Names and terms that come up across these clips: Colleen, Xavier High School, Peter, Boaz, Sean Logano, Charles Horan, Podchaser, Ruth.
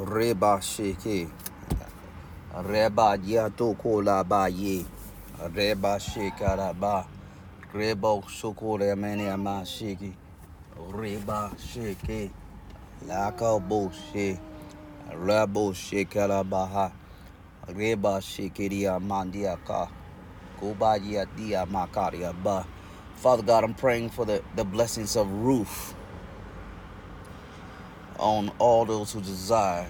Reba sheke. Reba yato kola ba ye. Reba shekara ba. Reba sukore mene ama sheke. Reba sheke. Laka bo she. Rebo shekara baha. Reba shekeria mandiaka. Kuba yatia makaria ba. Father God, I'm praying for the blessings of Ruth on all those who desire,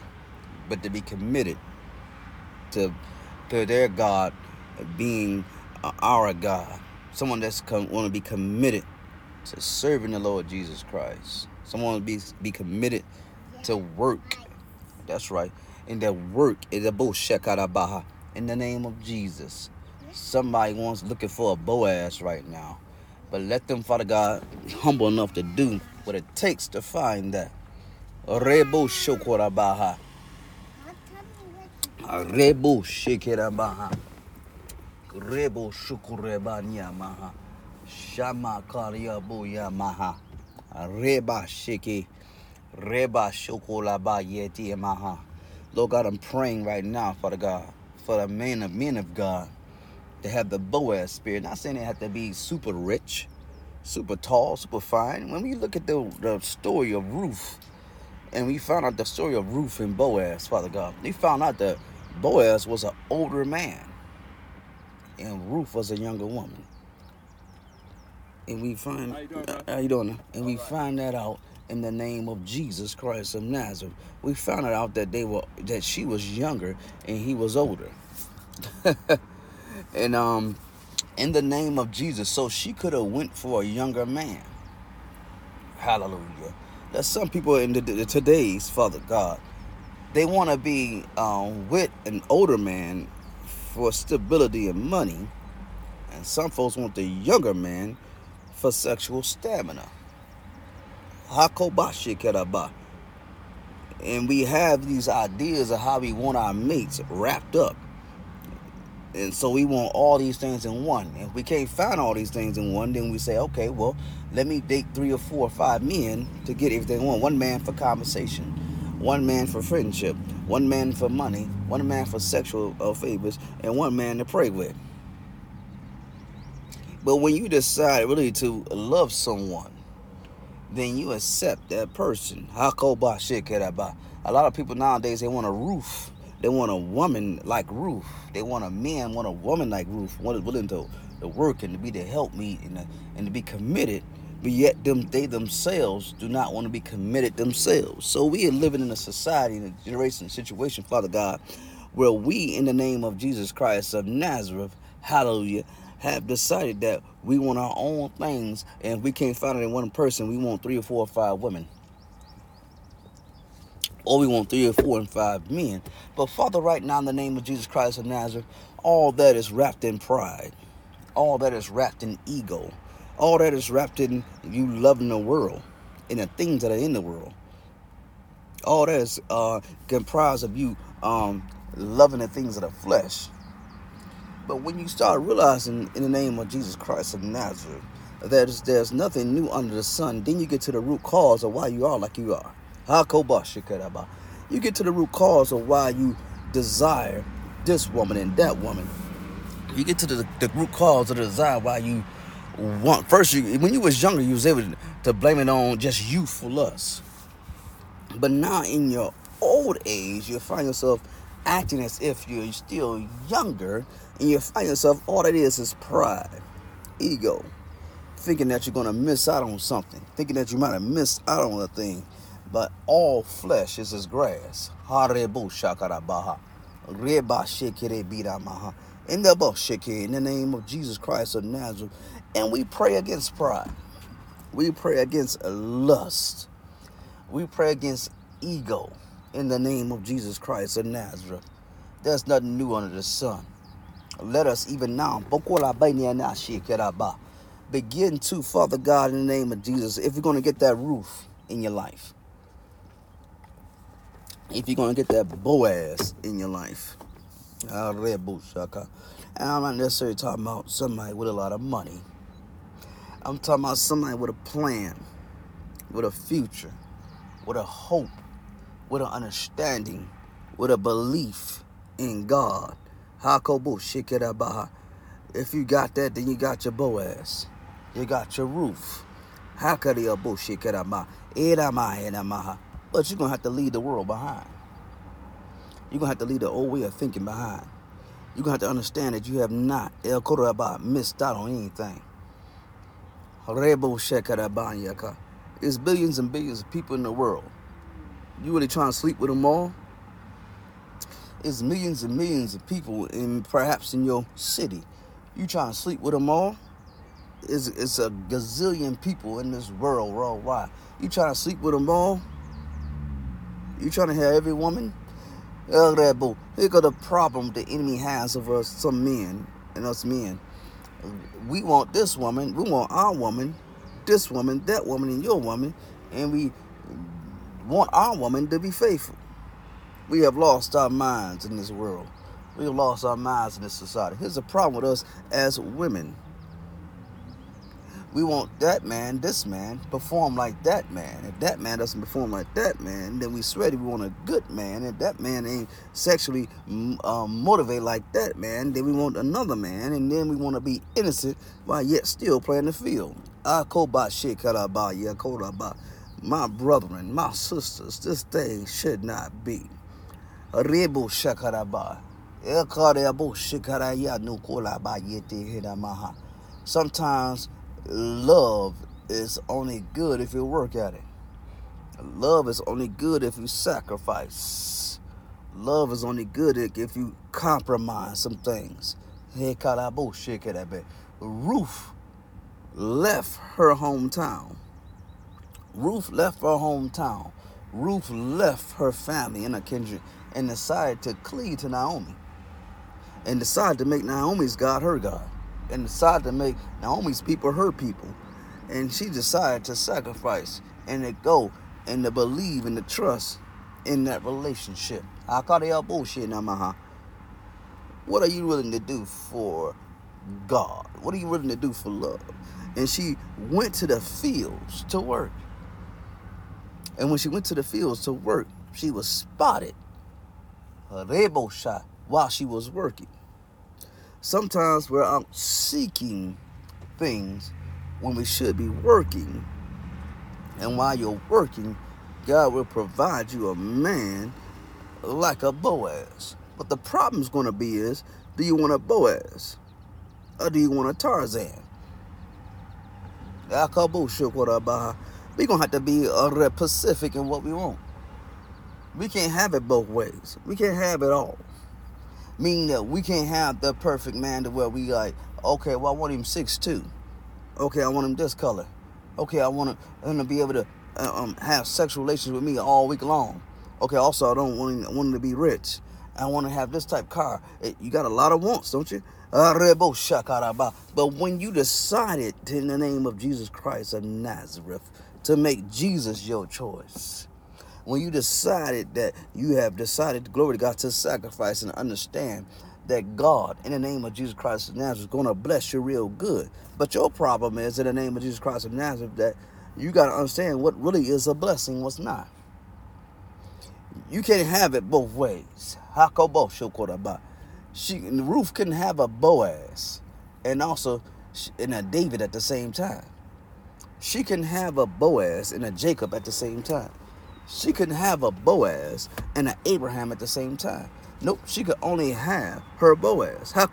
but to be committed to their God being our God. Someone that's want to be committed to serving the Lord Jesus Christ. Someone want to be committed to work. That's right. And that work is a boshekarabaha in the name of Jesus. Somebody looking for a Boaz right now. But let them, Father God, humble enough to do what it takes to find that. Rebo shokorabaha. Rebo shekerabaha. Rebo shokorebanyamaha. Shama kariabu yamaha. Reba sheke. Reba shokolabayeti yamaha. Lord God, I'm praying right now, Father God, for the men of God. To have the Boaz spirit. Not saying they have to be super rich, super tall, super fine. When we look at the story of Ruth, and we found out the story of Ruth and Boaz, Father God, we found out that Boaz was an older man, and Ruth was a younger woman. And we find find that out in the name of Jesus Christ of Nazareth. We found out that she was younger and he was older. And in the name of Jesus, so she could have went for a younger man. Hallelujah. There's some people in today's, Father God, they want to be with an older man for stability and money. And some folks want the younger man for sexual stamina. Hakobashi keraba. And we have these ideas of how we want our mates wrapped up. And so we want all these things in one. If we can't find all these things in one, then we say, okay, well, let me date 3 or 4 or 5 men to get everything on. One man for conversation, one man for friendship, one man for money, one man for sexual favors, and one man to pray with. But when you decide really to love someone, then you accept that person. A lot of people nowadays, they want a Ruth. They want a woman like Ruth. They want a man, want a woman like Ruth, willing to work and to be the helpmeet and to be committed, but yet they themselves do not want to be committed themselves. So we are living in a society, in a generation, situation, Father God, where we, in the name of Jesus Christ of Nazareth, hallelujah, have decided that we want our own things, and if we can't find it in one person, we want 3 or 4 or 5 women. Or we want 3 or 4 and 5 men. But Father, right now in the name of Jesus Christ of Nazareth, all that is wrapped in pride. All that is wrapped in ego. All that is wrapped in you loving the world and the things that are in the world. All that is comprised of you loving the things of the flesh. But when you start realizing in the name of Jesus Christ of Nazareth, there's nothing new under the sun, then you get to the root cause of why you are like you are. You get to the root cause of why you desire this woman and that woman. You get to the root cause of the desire why you want. First, when you was younger, you was able to blame it on just youthful lust. But now in your old age, you find yourself acting as if you're still younger. And you find yourself, all that is pride, ego. Thinking that you're going to miss out on something. Thinking that you might have missed out on a thing. But all flesh is as grass. Harebo shakarabaha. Reba shekere biramaha. In the bosheke, in the name of Jesus Christ of Nazareth. And we pray against pride. We pray against lust. We pray against ego. In the name of Jesus Christ of Nazareth. There's nothing new under the sun. Let us even now. Begin to, Father God, in the name of Jesus. If you're going to get that Ruth in your life. If you're going to get that Boaz in your life. And I'm not necessarily talking about somebody with a lot of money. I'm talking about somebody with a plan, with a future, with a hope, with an understanding, with a belief in God. If you got that, then you got your Boaz. You got your Ruth. But you're going to have to leave the world behind. You're going to have to leave the old way of thinking behind. You're going to have to understand that you have not missed out on anything. There's billions and billions of people in the world. You really trying to sleep with them all? There's millions and millions of people in perhaps in your city. You trying to sleep with them all? It's a gazillion people in this world worldwide. You trying to sleep with them all? You trying to have every woman? Here go the problem the enemy has of us, some men and us men. We want this woman, we want our woman, this woman, that woman, and your woman, and we want our woman to be faithful. We have lost our minds in this world. We have lost our minds in this society. Here's the problem with us as women. We want that man, this man, perform like that man. If that man doesn't perform like that man, then we swear that we want a good man. If that man ain't sexually motivated like that man, then we want another man. And then we want to be innocent while yet still playing the field. My brethren, my sisters, this thing should not be. Sometimes love is only good if you work at it. Love is only good if you sacrifice. Love is only good if you compromise some things. Ruth left her hometown. Ruth left her hometown. Ruth left her family and her kindred and decided to cleave to Naomi and decided to make Naomi's God her God and decided to make Naomi's people her people. And she decided to sacrifice and to go and to believe and to trust in that relationship. What are you willing to do for God? What are you willing to do for love? And she went to the fields to work. And when she went to the fields to work, she was spotted while she was working. Sometimes we're out seeking things when we should be working. And while you're working, God will provide you a man like a Boaz. But the problem's going to be is, do you want a Boaz? Or do you want a Tarzan? We're going to have to be specific in what we want. We can't have it both ways. We can't have it all. Meaning that we can't have the perfect man to where we like, okay, well, I want him 6'2". Okay, I want him this color. Okay, I want him to be able to have sexual relations with me all week long. Okay, also, I don't want him to be rich. I want to have this type of car. You got a lot of wants, don't you? But when you decided in the name of Jesus Christ of Nazareth to make Jesus your choice, when you decided that you have decided, glory to God, to sacrifice and understand that God, in the name of Jesus Christ of Nazareth, is going to bless you real good. But your problem is, in the name of Jesus Christ of Nazareth, that you got to understand what really is a blessing, what's not. You can't have it both ways. Ruth couldn't have a Boaz and also and a David at the same time. She couldn't have a Boaz and a Jacob at the same time. She couldn't have a Boaz and an Abraham at the same time. Nope, she could only have her Boaz. Who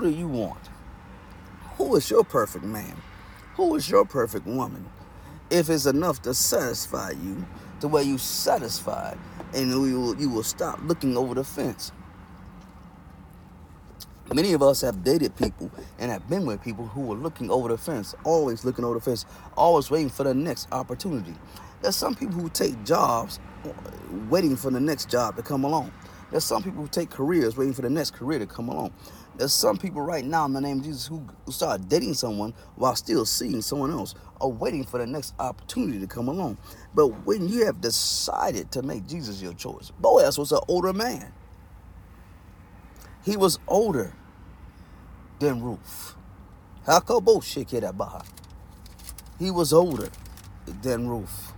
do you want? Who is your perfect man? Who is your perfect woman? If it's enough to satisfy you, the way you satisfied, and you will stop looking over the fence. Many of us have dated people and have been with people who were looking over the fence, always looking over the fence, always waiting for the next opportunity. There's some people who take jobs waiting for the next job to come along. There's some people who take careers waiting for the next career to come along. There's some people right now in the name of Jesus who start dating someone while still seeing someone else or waiting for the next opportunity to come along. But when you have decided to make Jesus your choice, Boaz was an older man. He was older than Ruth. He was older. than Ruth.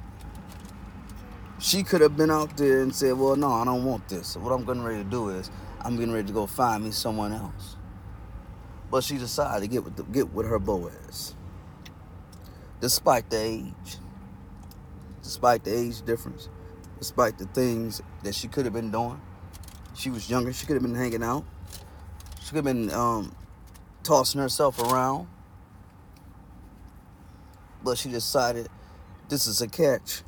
She could have been out there and said, well, no, I don't want this. So what I'm getting ready to do is I'm getting ready to go find me someone else. But she decided to get with her Boaz. Despite the age difference, despite the things that she could have been doing. She was younger. She could have been hanging out. She could have been tossing herself around. But she decided, this is a catch.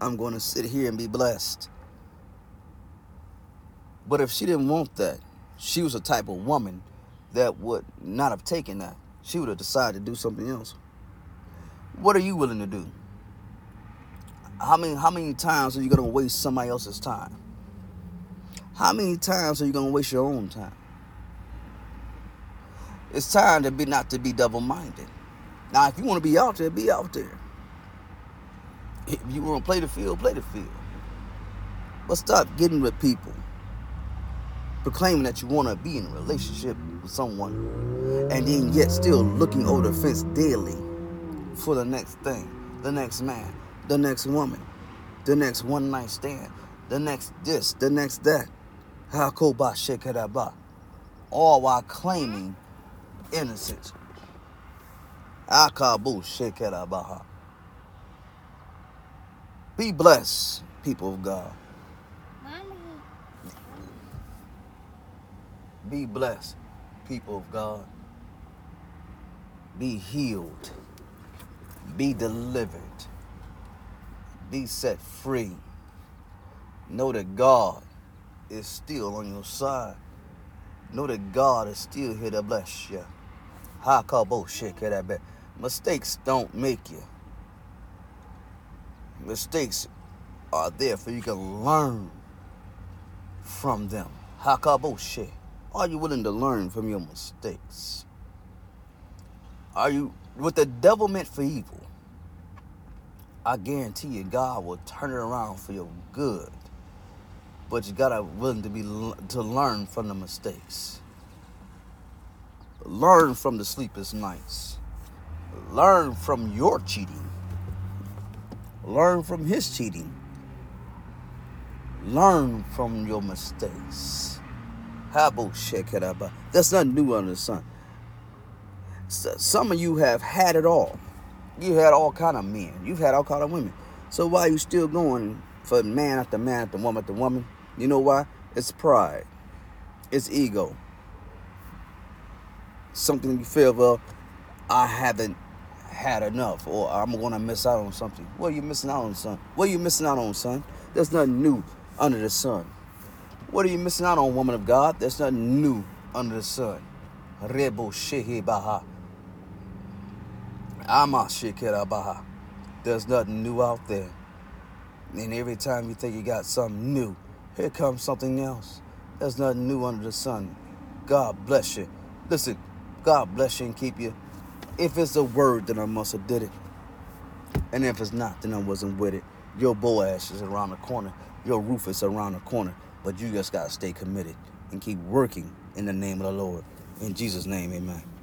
I'm going to sit here and be blessed. But if she didn't want that, she was a type of woman that would not have taken that. She would have decided to do something else. What are you willing to do? How many times are you going to waste somebody else's time? How many times are you going to waste your own time? It's time to be not to be double-minded. Now, if you want to be out there, be out there. If you want to play the field, play the field. But stop getting with people proclaiming that you want to be in a relationship with someone and then yet still looking over the fence daily for the next thing, the next man, the next woman, the next one-night stand, the next this, the next that. All while claiming innocence. Be blessed, people of God. Mommy. Be blessed, people of God. Be healed. Be delivered. Be set free. Know that God is still on your side. Know that God is still here to bless you. Mistakes don't make you. Mistakes are there for you to learn from them. Are you willing to learn from your mistakes? Are you what the devil meant for evil? I guarantee you, God will turn it around for your good. But you gotta be willing to learn from the mistakes. Learn from the sleepless nights. Learn from your cheating. Learn from his cheating. Learn from your mistakes. That's nothing new under the sun. Some of you have had it all. You had all kind of men. You've had all kind of women. So why are you still going for man after man after woman after woman? You know why? It's pride. It's ego. Something you feel, well, I haven't had enough, or I'm going to miss out on something. What are you missing out on, son? What are you missing out on, son? There's nothing new under the sun. What are you missing out on, woman of God? There's nothing new under the sun. Rebo shehe baha. Ama shekera baha. There's nothing new out there. And every time you think you got something new, here comes something else. There's nothing new under the sun. God bless you. Listen, God bless you and keep you. If it's a word, then I must have did it. And if it's not, then I wasn't with it. Your Boaz is around the corner. Your Ruth is around the corner. But you just got to stay committed and keep working in the name of the Lord. In Jesus' name, amen.